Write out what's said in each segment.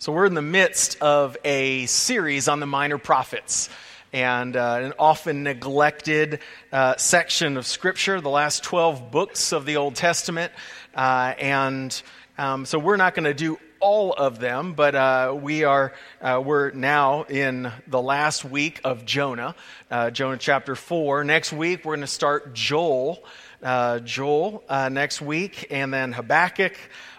So we're in the midst of a series on the minor prophets, and an often neglected section of Scripture, the last 12 books of the Old Testament. So we're not going to do all of them, but we're now in the last week of Jonah, Jonah chapter 4. Next week, we're going to start Joel next week, and then Habakkuk,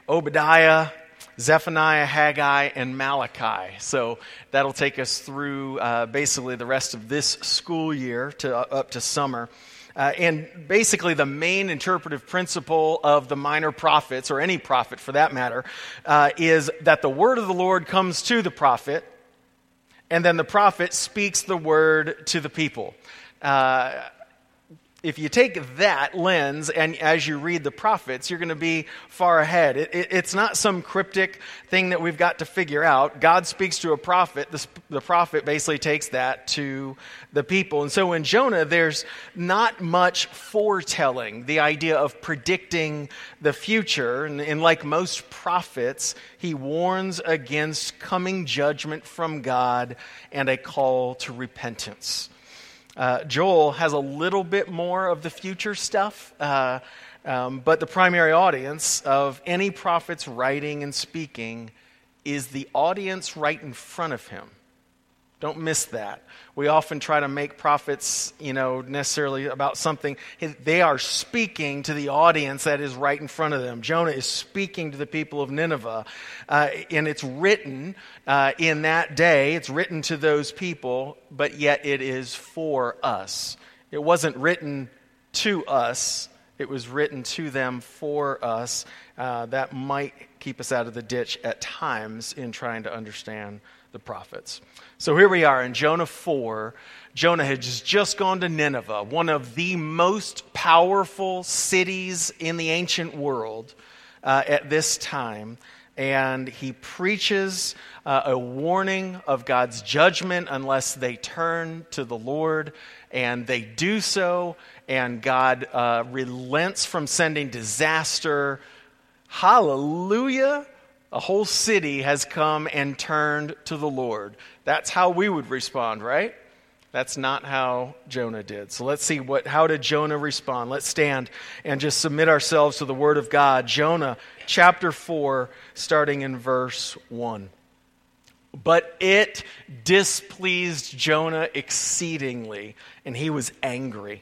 Obadiah, Zephaniah, Haggai, and Malachi. So that'll take us through basically the rest of this school year up to summer. And basically the main interpretive principle of the minor prophets, or any prophet for that matter, is that the word of the Lord comes to the prophet, and then the prophet speaks the word to the people. If you take that lens and as you read the prophets, you're going to be far ahead. It's not some cryptic thing that we've got to figure out. God speaks to a prophet. The prophet basically takes that to the people. And so in Jonah, there's not much foretelling, the idea of predicting the future. And like most prophets, he warns against coming judgment from God and a call to repentance. Joel has a little bit more of the future stuff, but the primary audience of any prophet's writing and speaking is the audience right in front of him. Don't miss that. We often try to make prophets, necessarily about something. They are speaking to the audience that is right in front of them. Jonah is speaking to the people of Nineveh, and it's written in that day. It's written to those people, but yet it is for us. It wasn't written to us. It was written to them for us. That might keep us out of the ditch at times in trying to understand the prophets. So here we are in Jonah 4. Jonah has just gone to Nineveh, one of the most powerful cities in the ancient world at this time. And he preaches a warning of God's judgment unless they turn to the Lord. And they do so, and God relents from sending disaster. Hallelujah! A whole city has come and turned to the Lord. That's how we would respond, right? That's not how Jonah did. So let's see how did Jonah respond. Let's stand and just submit ourselves to the word of God. Jonah chapter 4, starting in verse 1. But it displeased Jonah exceedingly, and he was angry.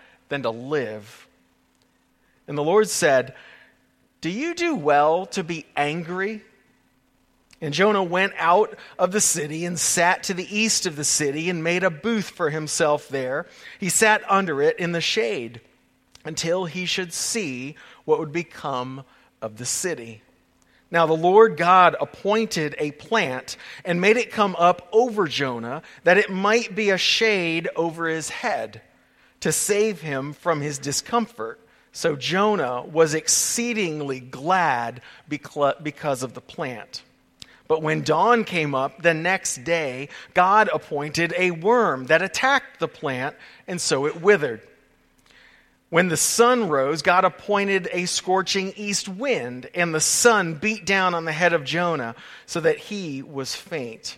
than to live. And the Lord said, Do you do well to be angry? And Jonah went out of the city and sat to the east of the city and made a booth for himself there. He sat under it in the shade until he should see what would become of the city. Now the Lord God appointed a plant and made it come up over Jonah, that it might be a shade over his head, to save him from his discomfort. So Jonah was exceedingly glad because of the plant. But when dawn came up the next day, God appointed a worm that attacked the plant, and so it withered. When the sun rose, God appointed a scorching east wind, and the sun beat down on the head of Jonah so that he was faint.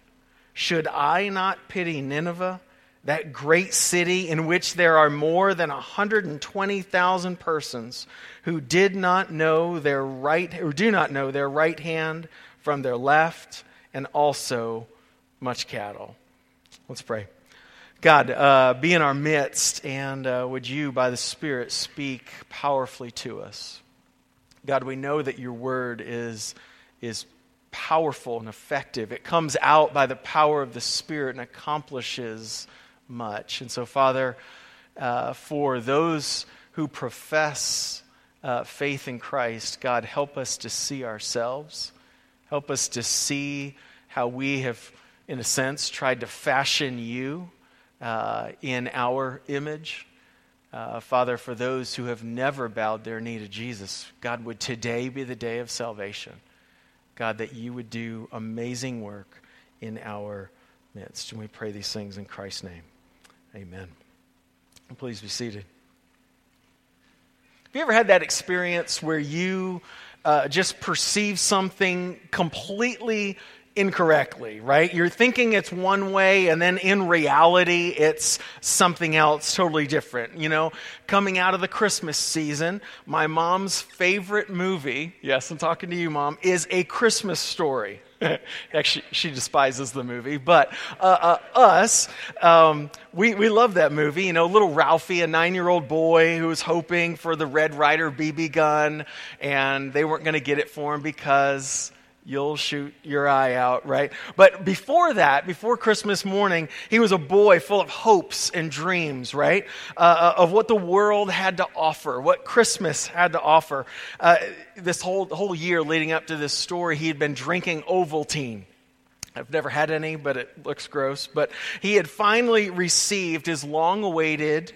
Should I not pity Nineveh, that great city in which there are more than 120,000 persons who do not know their right hand from their left, and also much cattle. Let's pray. God, be in our midst, and would you, by the Spirit, speak powerfully to us. God, we know that your word is powerful and effective. It comes out by the power of the Spirit and accomplishes much. And so, Father, for those who profess faith in Christ, God, help us to see ourselves. Help us to see how we have, in a sense, tried to fashion you in our image. Father, for those who have never bowed their knee to Jesus, God, would today be the day of salvation. God, that you would do amazing work in our midst. And we pray these things in Christ's name. Amen. And please be seated. Have you ever had that experience where you just perceive something completely incorrectly, right? You're thinking it's one way, and then in reality, it's something else totally different. You know, coming out of the Christmas season, my mom's favorite movie, yes, I'm talking to you, Mom, is A Christmas Story. Actually, she despises the movie, but us, we love that movie. You know, little Ralphie, a 9-year-old boy who was hoping for the Red Ryder BB gun, and they weren't going to get it for him because you'll shoot your eye out, right? But before that, before Christmas morning, he was a boy full of hopes and dreams, right? Of what the world had to offer, what Christmas had to offer. This whole year leading up to this story, he had been drinking Ovaltine. I've never had any, but it looks gross. But he had finally received his long-awaited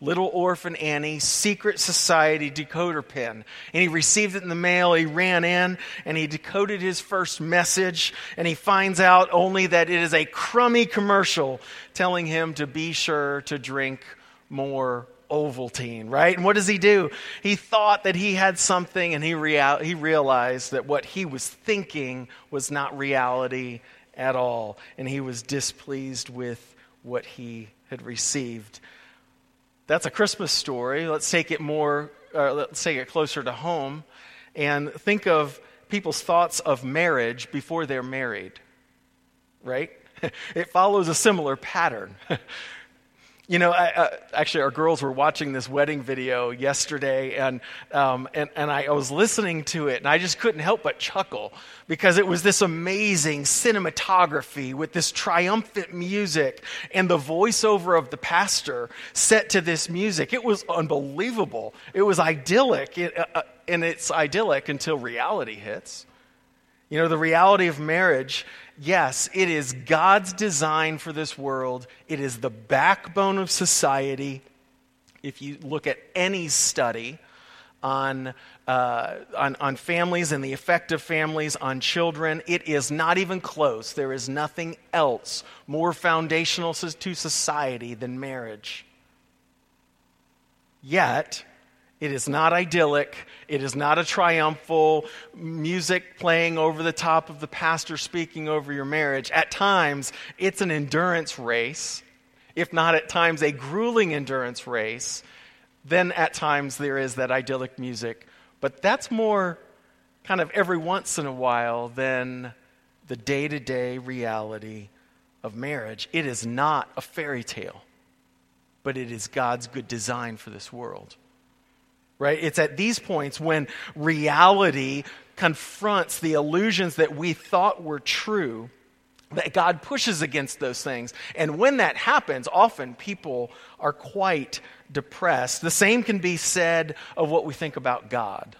Little Orphan Annie secret society decoder pin. And he received it in the mail. He ran in and he decoded his first message. And he finds out only that it is a crummy commercial telling him to be sure to drink more Ovaltine, right? And what does he do? He thought that he had something, and he realized that what he was thinking was not reality at all. And he was displeased with what he had received. That's a Christmas story. Let's take it closer to home, and think of people's thoughts of marriage before they're married, right? It follows a similar pattern. You know, actually, our girls were watching this wedding video yesterday, and I was listening to it, and I just couldn't help but chuckle because it was this amazing cinematography with this triumphant music and the voiceover of the pastor set to this music. It was unbelievable. It was idyllic, and it's idyllic until reality hits. You know, the reality of marriage, yes, it is God's design for this world. It is the backbone of society. If you look at any study on families and the effect of families on children, it is not even close. There is nothing else more foundational to society than marriage. Yet, it is not idyllic. It is not a triumphal music playing over the top of the pastor speaking over your marriage. At times, it's an endurance race, if not at times a grueling endurance race. Then at times there is that idyllic music. But that's more kind of every once in a while than the day-to-day reality of marriage. It is not a fairy tale, but it is God's good design for this world. Right? It's at these points when reality confronts the illusions that we thought were true, that God pushes against those things. And when that happens, often people are quite depressed. The same can be said of what we think about God.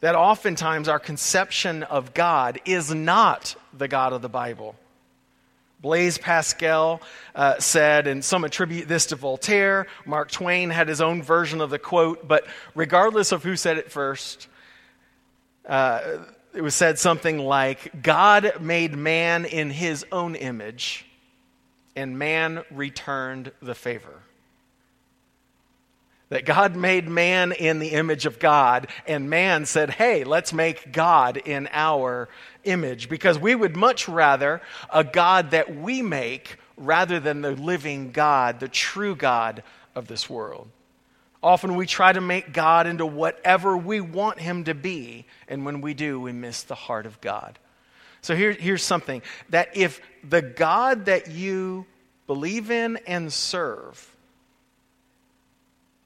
That oftentimes our conception of God is not the God of the Bible. Blaise Pascal said, and some attribute this to Voltaire, Mark Twain had his own version of the quote, but regardless of who said it first, it was said something like, God made man in his own image, and man returned the favor. That God made man in the image of God, and man said, hey, let's make God in our image, because we would much rather a God that we make rather than the living God, the true God of this world. Often we try to make God into whatever we want him to be, and when we do, we miss the heart of God. So here's something, that if the God that you believe in and serve,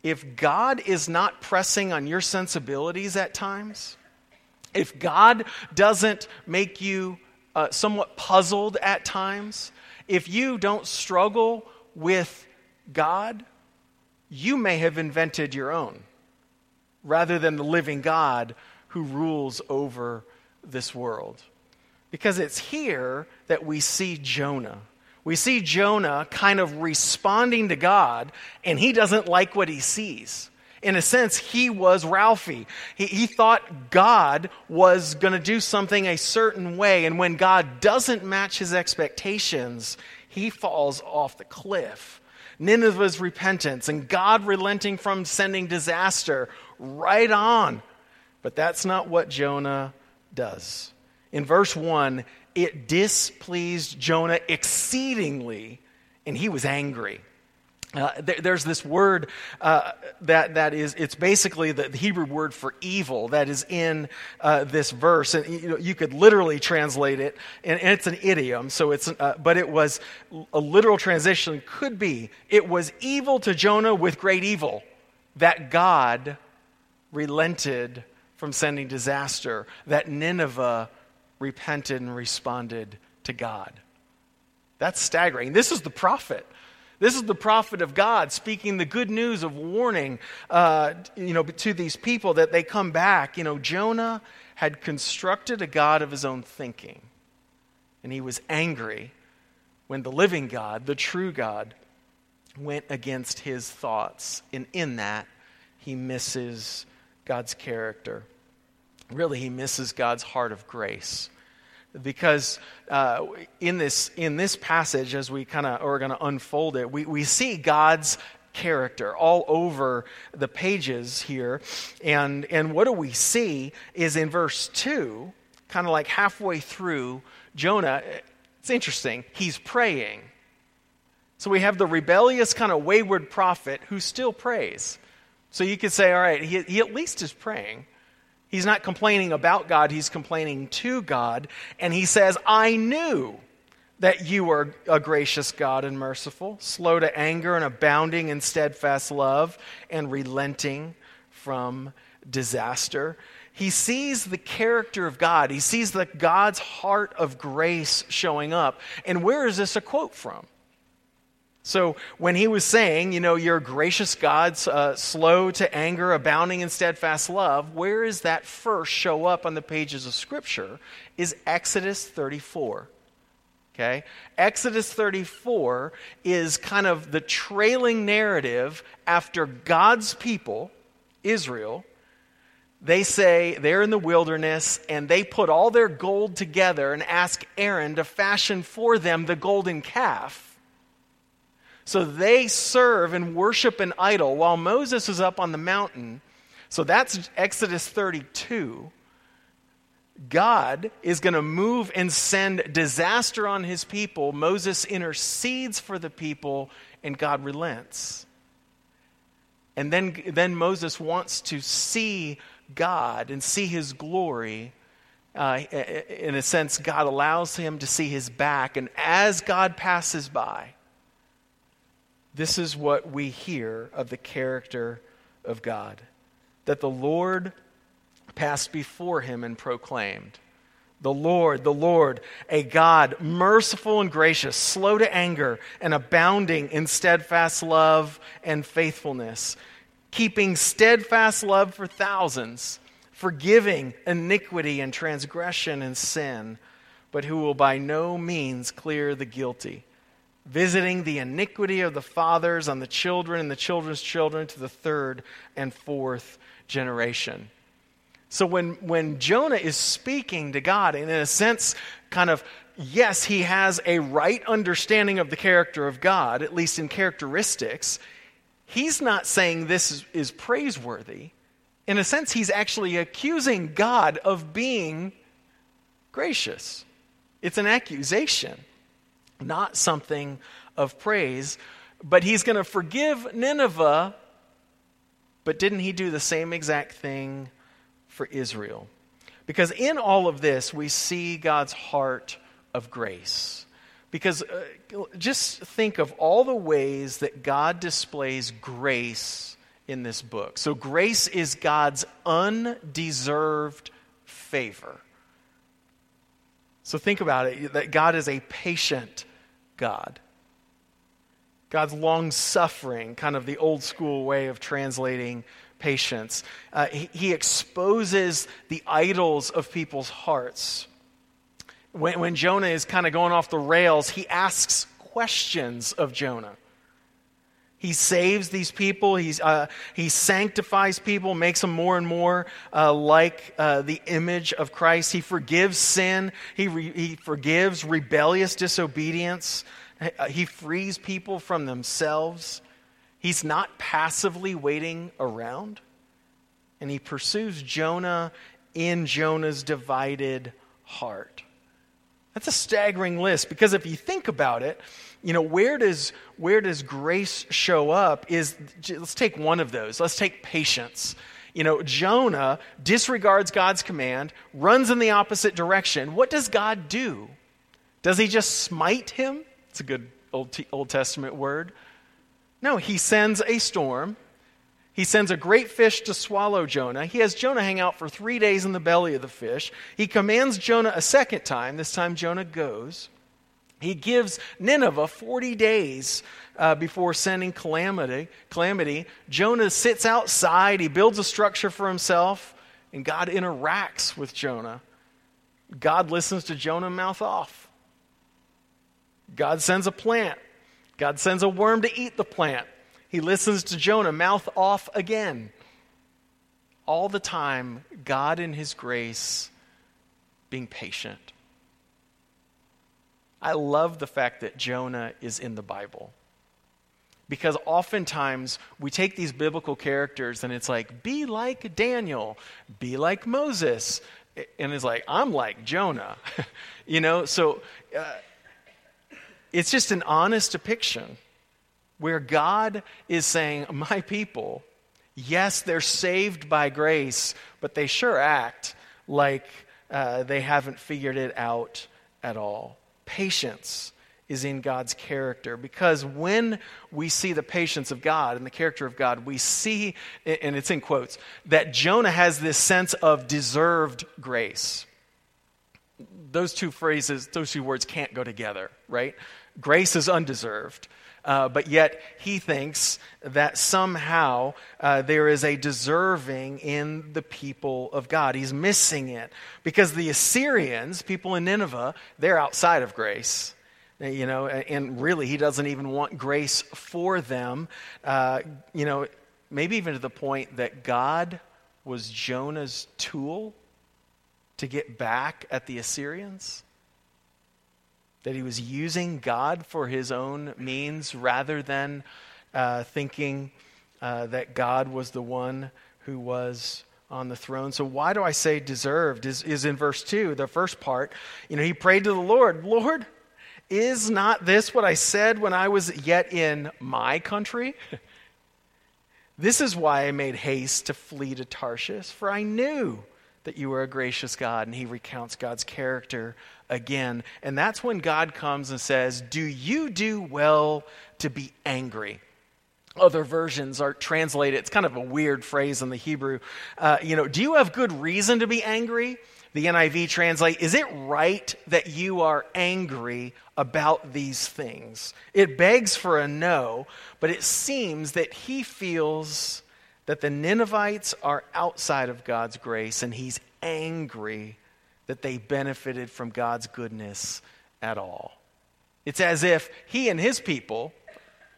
if God is not pressing on your sensibilities at times, if God doesn't make you somewhat puzzled at times, if you don't struggle with God, you may have invented your own rather than the living God who rules over this world. Because it's here that we see Jonah. We see Jonah kind of responding to God, and he doesn't like what he sees. In a sense, he was Ralphie. He thought God was going to do something a certain way, and when God doesn't match his expectations, he falls off the cliff. Nineveh's repentance and God relenting from sending disaster, right on. But that's not what Jonah does. In verse 1, it displeased Jonah exceedingly, and he was angry. There's this word it's basically the Hebrew word for evil that is in this verse. And you could literally translate it, and it's an idiom, so it's but it was a literal translation could be, it was evil to Jonah with great evil that God relented from sending disaster, that Nineveh repented and responded to God. That's staggering. This is the prophet. This is the prophet of God speaking the good news of warning, to these people that they come back. Jonah had constructed a god of his own thinking, and he was angry when the living God, the true God, went against his thoughts, and in that, he misses God's character. Really, he misses God's heart of grace. Because in this passage, as we kind of are going to unfold it, we see God's character all over the pages here. And what do we see is in verse 2, kind of like halfway through Jonah, it's interesting, he's praying. So we have the rebellious kind of wayward prophet who still prays. So you could say, all right, he at least is praying. He's not complaining about God, he's complaining to God. And he says, I knew that you are a gracious God and merciful, slow to anger and abounding in steadfast love and relenting from disaster. He sees the character of God. He sees the God's heart of grace showing up. And where is this a quote from? So when he was saying, you're gracious God, slow to anger, abounding in steadfast love, where is that first show up on the pages of Scripture is Exodus 34, okay? Exodus 34 is kind of the trailing narrative after God's people, Israel. They say they're in the wilderness, and they put all their gold together and ask Aaron to fashion for them the golden calf. So they serve and worship an idol while Moses is up on the mountain. So that's Exodus 32. God is going to move and send disaster on his people. Moses intercedes for the people, and God relents. And then Moses wants to see God and see his glory. In a sense, God allows him to see his back. And as God passes by, this is what we hear of the character of God, that the Lord passed before him and proclaimed, the Lord, a God merciful and gracious, slow to anger and abounding in steadfast love and faithfulness, keeping steadfast love for thousands, forgiving iniquity and transgression and sin, but who will by no means clear the guilty, visiting the iniquity of the fathers on the children and the children's children to the third and fourth generation. So when Jonah is speaking to God, and in a sense, kind of, yes, he has a right understanding of the character of God, at least in characteristics, he's not saying this is praiseworthy. In a sense, he's actually accusing God of being gracious. It's an accusation, not something of praise, but he's going to forgive Nineveh, but didn't he do the same exact thing for Israel? Because in all of this, we see God's heart of grace. Because just think of all the ways that God displays grace in this book. So grace is God's undeserved favor. So think about it, that God is a patient God. God's long-suffering, kind of the old-school way of translating patience. He exposes the idols of people's hearts. When Jonah is kind of going off the rails, he asks questions of Jonah. He saves these people. He sanctifies people, makes them more and more like the image of Christ. He forgives sin. He forgives rebellious disobedience. He frees people from themselves. He's not passively waiting around. And he pursues Jonah in Jonah's divided heart. That's a staggering list, because if you think about it, you know, where does grace show up is, let's take one of those. Let's take patience. You know, Jonah disregards God's command, runs in the opposite direction. What does God do? Does he just smite him? It's a good Old Testament word. No, he sends a storm. He sends a great fish to swallow Jonah. He has Jonah hang out for 3 days in the belly of the fish. He commands Jonah a second time. This time Jonah goes. He gives Nineveh 40 days before sending calamity. Jonah sits outside. He builds a structure for himself. And God interacts with Jonah. God listens to Jonah mouth off. God sends a plant. God sends a worm to eat the plant. He listens to Jonah mouth off again. All the time, God in his grace being patient. I love the fact that Jonah is in the Bible. Because oftentimes we take these biblical characters and it's like, be like Daniel, be like Moses. And it's like, I'm like Jonah. You know, so it's just an honest depiction where God is saying, my people, yes, they're saved by grace, but they sure act like they haven't figured it out at all. Patience is in God's character, because when we see the patience of God and the character of God, we see, and it's in quotes, that Jonah has this sense of deserved grace. Those two phrases, those two words can't go together, right? Grace is undeserved. But yet he thinks that somehow there is a deserving in the people of God. He's missing it, because the Assyrians, people in Nineveh, they're outside of grace, you know, and really he doesn't even want grace for them, you know, maybe even to the point that God was Jonah's tool to get back at the Assyrians. That he was using God for his own means rather than thinking that God was the one who was on the throne. So why do I say deserved is in verse 2, the first part. You know, he prayed to the Lord, Lord, is not this what I said when I was yet in my country? This is why I made haste to flee to Tarshish, for I knew that you are a gracious God. And he recounts God's character again. And that's when God comes and says, do you do well to be angry? Other versions are translated. It's kind of a weird phrase in the Hebrew. You know, do you have good reason to be angry? The NIV translate, is it right that you are angry about these things? It begs for a no, but it seems that he feels that the Ninevites are outside of God's grace, and he's angry that they benefited from God's goodness at all. It's as if he and his people,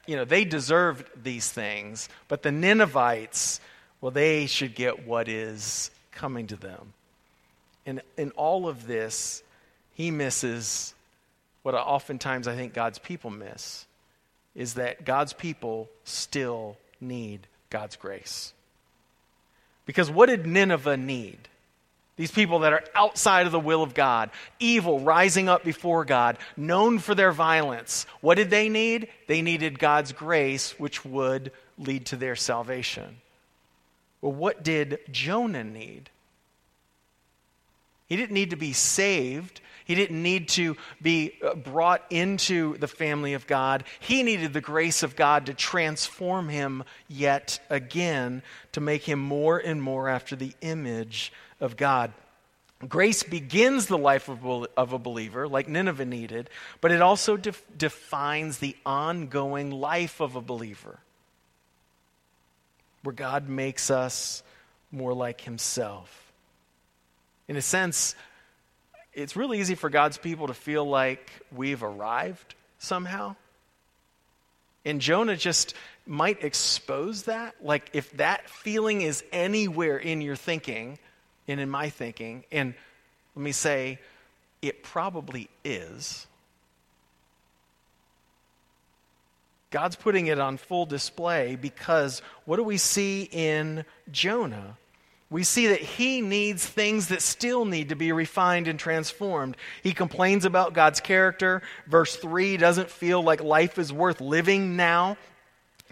you know, they deserved these things, but the Ninevites, well, they should get what is coming to them. And in all of this, he misses what oftentimes I think God's people miss, is that God's people still need God's grace. Because what did Nineveh need? These people that are outside of the will of God, evil, rising up before God, known for their violence. What did they need? They needed God's grace, which would lead to their salvation. Well, what did Jonah need? He didn't need to be saved. He didn't need to be brought into the family of God. He needed the grace of God to transform him yet again, to make him more and more after the image of God. Grace begins the life of a believer, like Nineveh needed, but it also defines the ongoing life of a believer, where God makes us more like himself. In a sense, it's really easy for God's people to feel like we've arrived somehow. And Jonah just might expose that. Like, if that feeling is anywhere in your thinking and in my thinking, and let me say, it probably is, God's putting it on full display, because what do we see in Jonah? We see that he needs things that still need to be refined and transformed. He complains about God's character. Verse 3 doesn't feel like life is worth living now,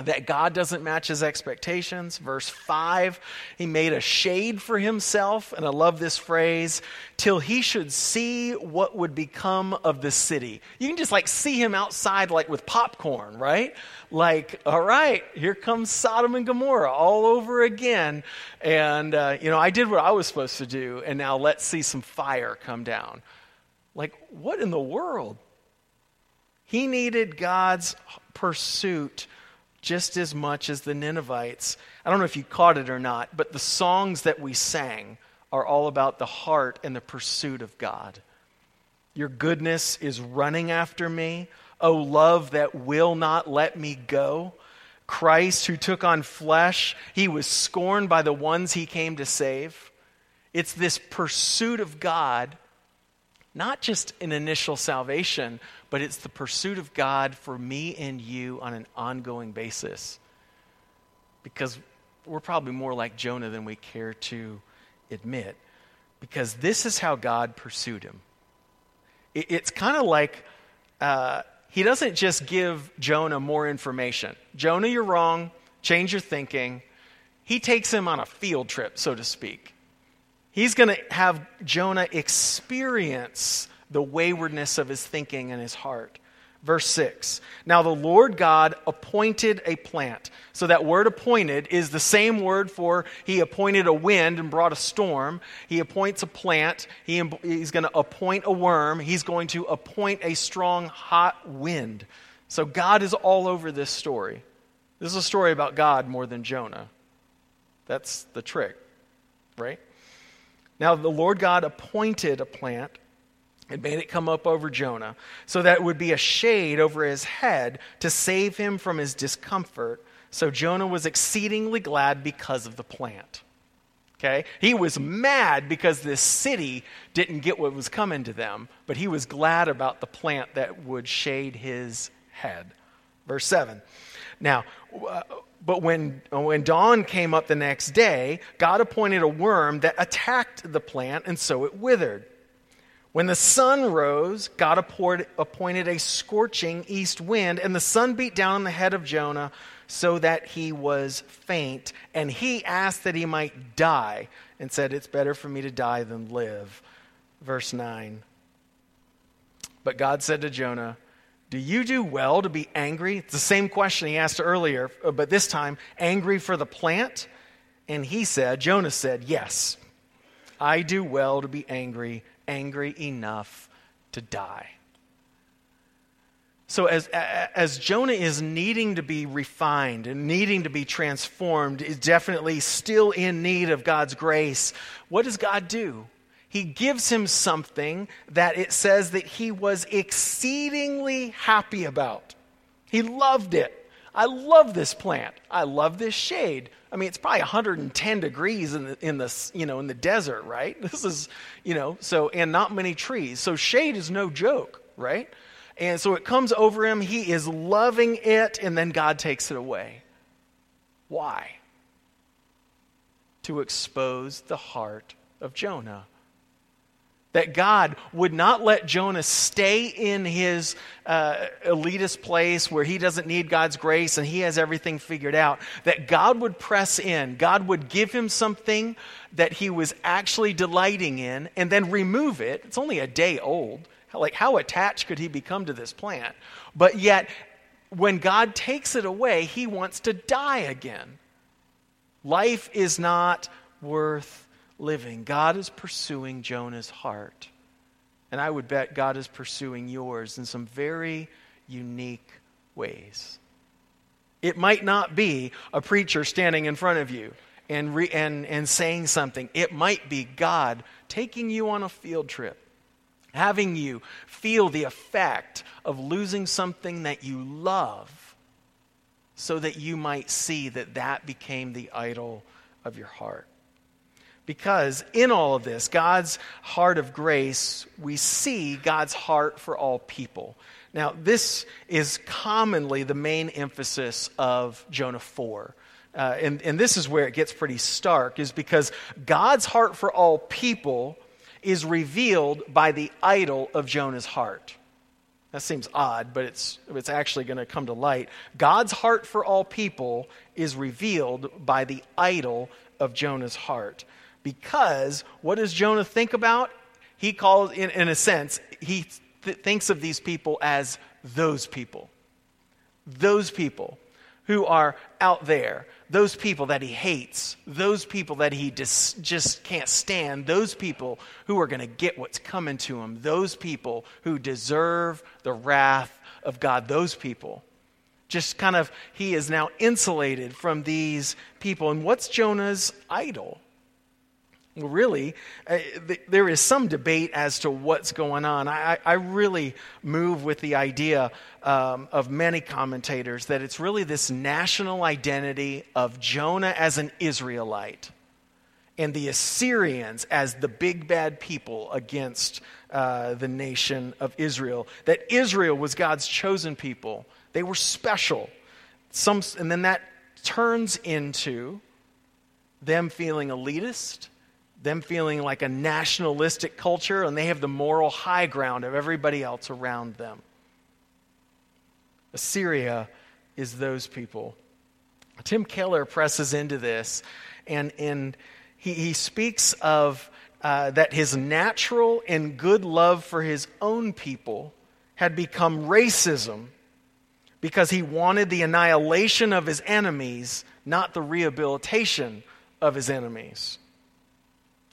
that God doesn't match his expectations. Verse 5, he made a shade for himself, and I love this phrase, till he should see what would become of the city. You can just like see him outside like with popcorn, right? Like, all right, here comes Sodom and Gomorrah all over again. And, I did what I was supposed to do, and now let's see some fire come down. Like, what in the world? He needed God's pursuit just as much as the Ninevites. I don't know if you caught it or not, but the songs that we sang are all about the heart and the pursuit of God. Your goodness is running after me. Oh, love that will not let me go. Christ, who took on flesh, he was scorned by the ones he came to save. It's this pursuit of God, not just an initial salvation, but it's the pursuit of God for me and you on an ongoing basis. Because we're probably more like Jonah than we care to admit. Because this is how God pursued him. It's kind of like he doesn't just give Jonah more information. Jonah, you're wrong. Change your thinking. He takes him on a field trip, so to speak. He's going to have Jonah experience the waywardness of his thinking and his heart. Verse 6, now the Lord God appointed a plant. So that word appointed is the same word for he appointed a wind and brought a storm. He appoints a plant. He's going to appoint a worm. He's going to appoint a strong, hot wind. So God is all over this story. This is a story about God more than Jonah. That's the trick, right? Now the Lord God appointed a plant and made it come up over Jonah so that it would be a shade over his head to save him from his discomfort. So Jonah was exceedingly glad because of the plant. Okay? He was mad because this city didn't get what was coming to them, but he was glad about the plant that would shade his head. Verse 7. Now, but when dawn came up the next day, God appointed a worm that attacked the plant, and so it withered. When the sun rose, God appointed a scorching east wind, and the sun beat down on the head of Jonah so that he was faint. And he asked that he might die and said, it's better for me to die than live. Verse 9. But God said to Jonah, do you do well to be angry? It's the same question he asked earlier, but this time, angry for the plant? And Jonah said, yes, I do well to be angry enough to die. So as Jonah is needing to be refined and needing to be transformed, is definitely still in need of God's grace, what does God do? He gives him something that it says that he was exceedingly happy about. He loved it. I love this plant. I love this shade. I mean, it's probably 110 degrees in the desert, right? This is, and not many trees. So shade is no joke, right? And so it comes over him. He is loving it, and then God takes it away. Why? To expose the heart of Jonah. that God would not let Jonah stay in his elitist place where he doesn't need God's grace and he has everything figured out, that God would press in, God would give him something that he was actually delighting in and then remove it. It's only a day old. Like, how attached could he become to this plant? But yet, when God takes it away, he wants to die again. Life is not worth living. God is pursuing Jonah's heart. And I would bet God is pursuing yours in some very unique ways. It might not be a preacher standing in front of you and saying something. It might be God taking you on a field trip, having you feel the effect of losing something that you love so that you might see that that became the idol of your heart. Because in all of this, God's heart of grace, we see God's heart for all people. Now, this is commonly the main emphasis of Jonah 4. And this is where it gets pretty stark, is because God's heart for all people is revealed by the idol of Jonah's heart. That seems odd, but it's actually going to come to light. God's heart for all people is revealed by the idol of Jonah's heart. Because what does Jonah think about? He calls, in a sense, he thinks of these people as those people. Those people who are out there, those people that he hates, those people that he just can't stand, those people who are going to get what's coming to him, those people who deserve the wrath of God, those people. Just kind of, he is now insulated from these people. And what's Jonah's idol? Well, really, there is some debate as to what's going on. I really move with the idea of many commentators that it's really this national identity of Jonah as an Israelite and the Assyrians as the big bad people against the nation of Israel. That Israel was God's chosen people. They were special. And then that turns into them feeling elitist, them feeling like a nationalistic culture, and they have the moral high ground of everybody else around them. Assyria is those people. Tim Keller presses into this, and he speaks of that his natural and good love for his own people had become racism because he wanted the annihilation of his enemies, not the rehabilitation of his enemies.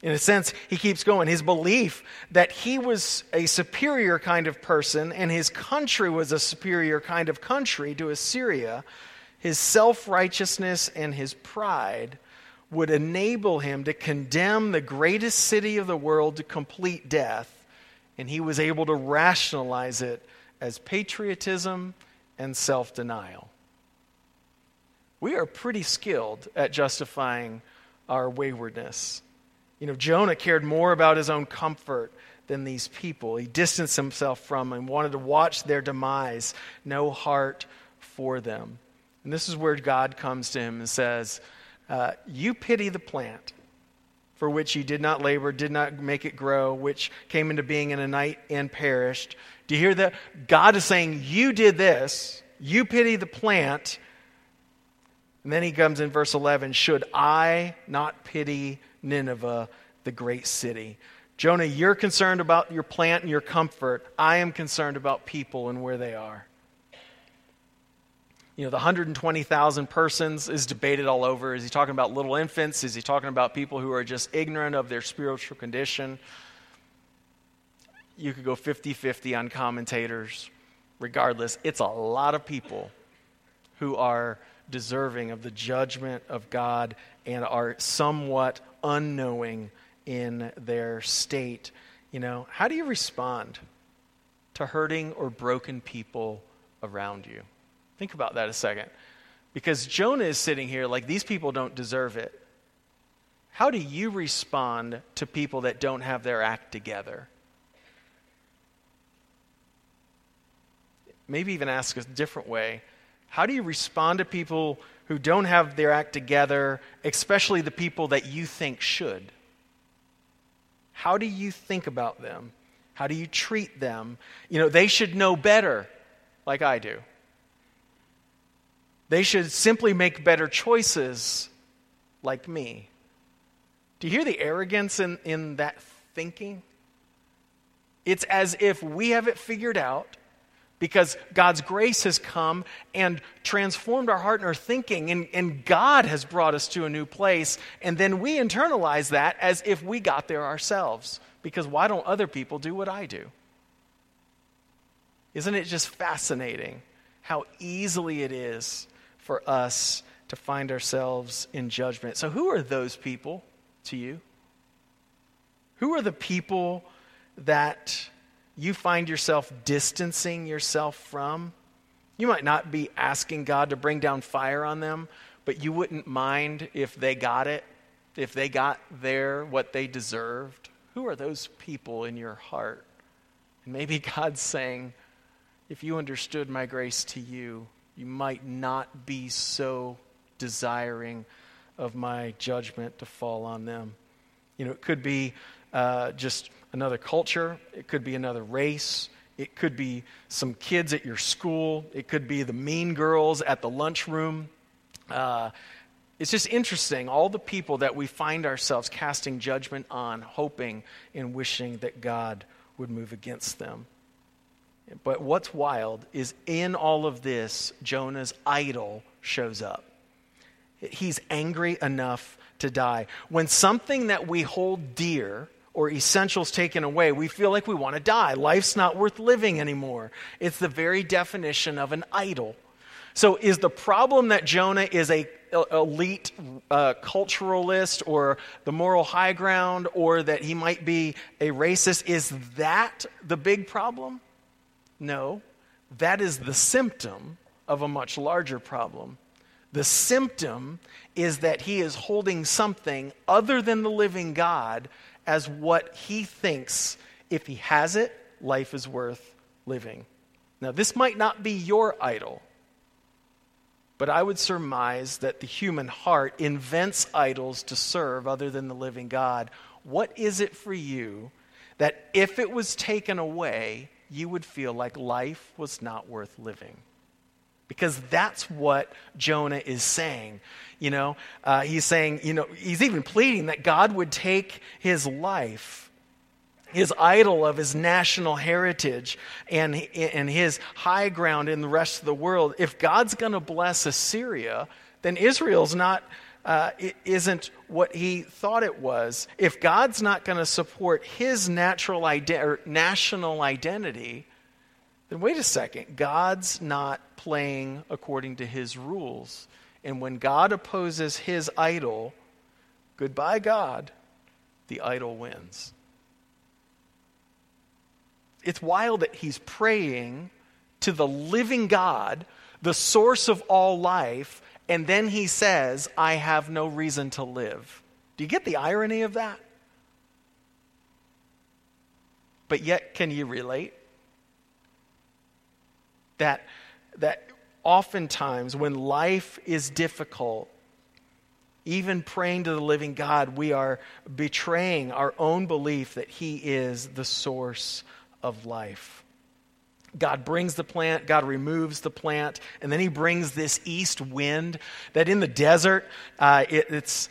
In a sense, he keeps going. His belief that he was a superior kind of person and his country was a superior kind of country to Assyria, his self-righteousness and his pride would enable him to condemn the greatest city of the world to complete death, and he was able to rationalize it as patriotism and self-denial. We are pretty skilled at justifying our waywardness. You know, Jonah cared more about his own comfort than these people. He distanced himself from them and wanted to watch their demise. No heart for them. And this is where God comes to him and says, you pity the plant for which you did not labor, did not make it grow, which came into being in a night and perished. Do you hear that? God is saying, you did this. You pity the plant. And then he comes in verse 11, should I not pity Nineveh, the great city? Jonah, you're concerned about your plant and your comfort. I am concerned about people and where they are. You know, the 120,000 persons is debated all over. Is he talking about little infants? Is he talking about people who are just ignorant of their spiritual condition? You could go 50-50 on commentators. Regardless, it's a lot of people who are deserving of the judgment of God and are somewhat unknowing in their state. You know, how do you respond to hurting or broken people around you? Think about that a second. Because Jonah is sitting here like these people don't deserve it. How do you respond to people that don't have their act together? Maybe even ask a different way. How do you respond to people who don't have their act together, especially the people that you think should? How do you think about them? How do you treat them? You know, they should know better, like I do. They should simply make better choices, like me. Do you hear the arrogance in that thinking? It's as if we have it figured out because God's grace has come and transformed our heart and our thinking, and God has brought us to a new place, and then we internalize that as if we got there ourselves, because why don't other people do what I do? Isn't it just fascinating how easily it is for us to find ourselves in judgment? So who are those people to you? Who are the people that you find yourself distancing yourself from? You might not be asking God to bring down fire on them, but you wouldn't mind if they got it, if they got what they deserved. Who are those people in your heart? And maybe God's saying, if you understood my grace to you, you might not be so desiring of my judgment to fall on them. You know, it could be just another culture. It could be another race. It could be some kids at your school. It could be the mean girls at the lunchroom. It's just interesting, all the people that we find ourselves casting judgment on, hoping and wishing that God would move against them. But what's wild is in all of this, Jonah's idol shows up. He's angry enough to die. When something that we hold dear or essentials taken away, we feel like we want to die. Life's not worth living anymore. It's the very definition of an idol. So is the problem that Jonah is a elite culturalist or the moral high ground, or that he might be a racist? Is that the big problem? No, that is the symptom of a much larger problem. The symptom is that he is holding something other than the living God as what he thinks, if he has it, life is worth living. Now, this might not be your idol, but I would surmise that the human heart invents idols to serve other than the living God. What is it for you that if it was taken away, you would feel like life was not worth living? Because that's what Jonah is saying. You know, he's saying, you know, he's even pleading that God would take his life, his idol of his national heritage and his high ground in the rest of the world. If God's going to bless Assyria, then Israel's not isn't what he thought it was. If God's not going to support his national identity, then wait a second, God's not playing according to his rules. And when God opposes his idol, goodbye God, the idol wins. It's wild that he's praying to the living God, the source of all life, and then he says, I have no reason to live. Do you get the irony of that? But yet, can you relate? That oftentimes when life is difficult, even praying to the living God, we are betraying our own belief that he is the source of life. God brings the plant, God removes the plant, and then he brings this east wind that in the desert, it's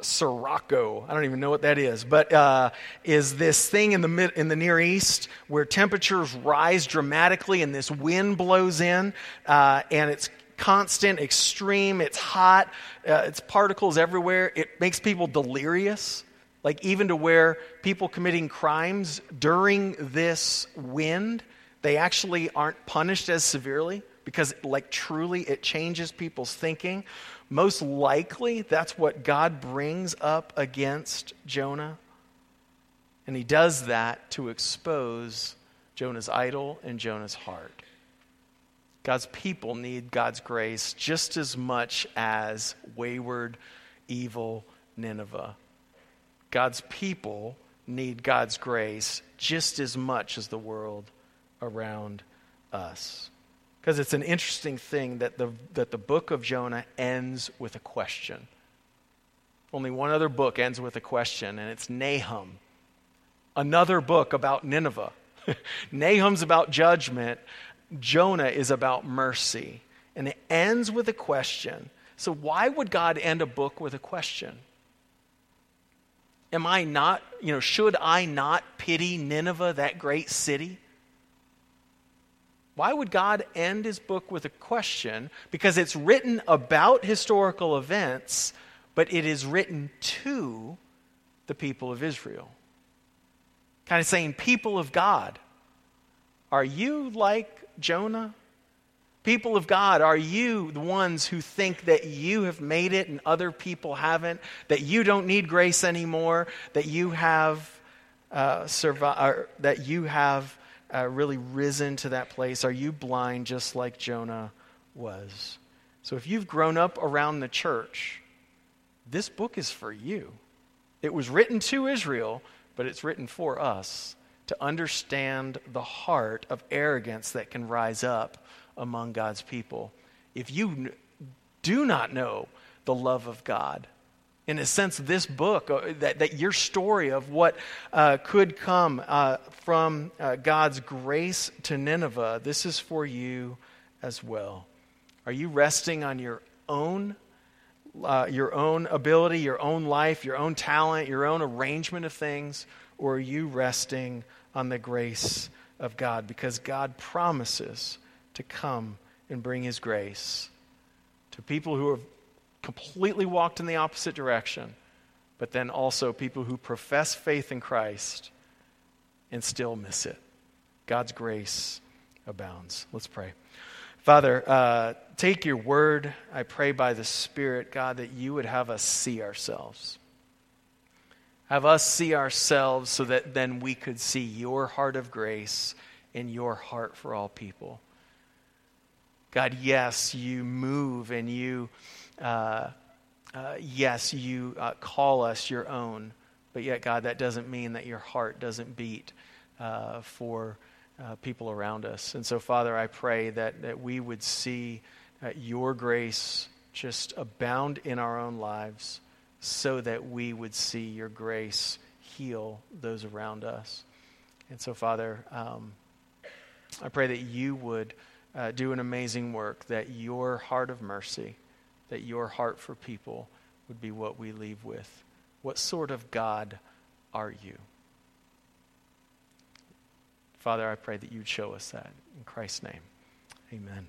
Sirocco. I don't even know what that is, but is this thing in the Near East where temperatures rise dramatically and this wind blows in, and it's constant, extreme, it's hot, it's particles everywhere. It makes people delirious. Like even to where people committing crimes during this wind, they actually aren't punished as severely because like truly it changes people's thinking. Most likely that's what God brings up against Jonah. And he does that to expose Jonah's idol and Jonah's heart. God's people need God's grace just as much as wayward, evil Nineveh. God's people need God's grace just as much as the world around us. Because it's an interesting thing that the book of Jonah ends with a question. Only one other book ends with a question, and it's Nahum. Another book about Nineveh. Nahum's about judgment. Jonah is about mercy. And it ends with a question. So why would God end a book with a question? Am I not, should I not pity Nineveh, that great city? Why would God end his book with a question? Because it's written about historical events, but it is written to the people of Israel. Kind of saying, people of God, are you like Jonah? People of God, are you the ones who think that you have made it and other people haven't? That you don't need grace anymore? That you have really risen to that place? Are you blind just like Jonah was? So if you've grown up around the church, this book is for you. It was written to Israel, but it's written for us to understand the heart of arrogance that can rise up among God's people. If you do not know the love of God, in a sense, this book, that your story of what could come from God's grace to Nineveh, this is for you as well. Are you resting on your own ability, your own life, your own talent, your own arrangement of things, or are you resting on the grace of God? Because God promises to come and bring his grace to people who have completely walked in the opposite direction, but then also people who profess faith in Christ and still miss it. God's grace abounds. Let's pray. Father, take your word. I pray by the Spirit, God, that you would have us see ourselves. Have us see ourselves so that then we could see your heart of grace and your heart for all people. God, yes, you move and you call us your own. But yet, God, that doesn't mean that your heart doesn't beat for people around us. And so, Father, I pray that we would see your grace just abound in our own lives so that we would see your grace heal those around us. And so, Father, I pray that you would do an amazing work, that your heart of mercy, that your heart for people would be what we leave with. What sort of God are you? Father, I pray that you'd show us that. In Christ's name, amen.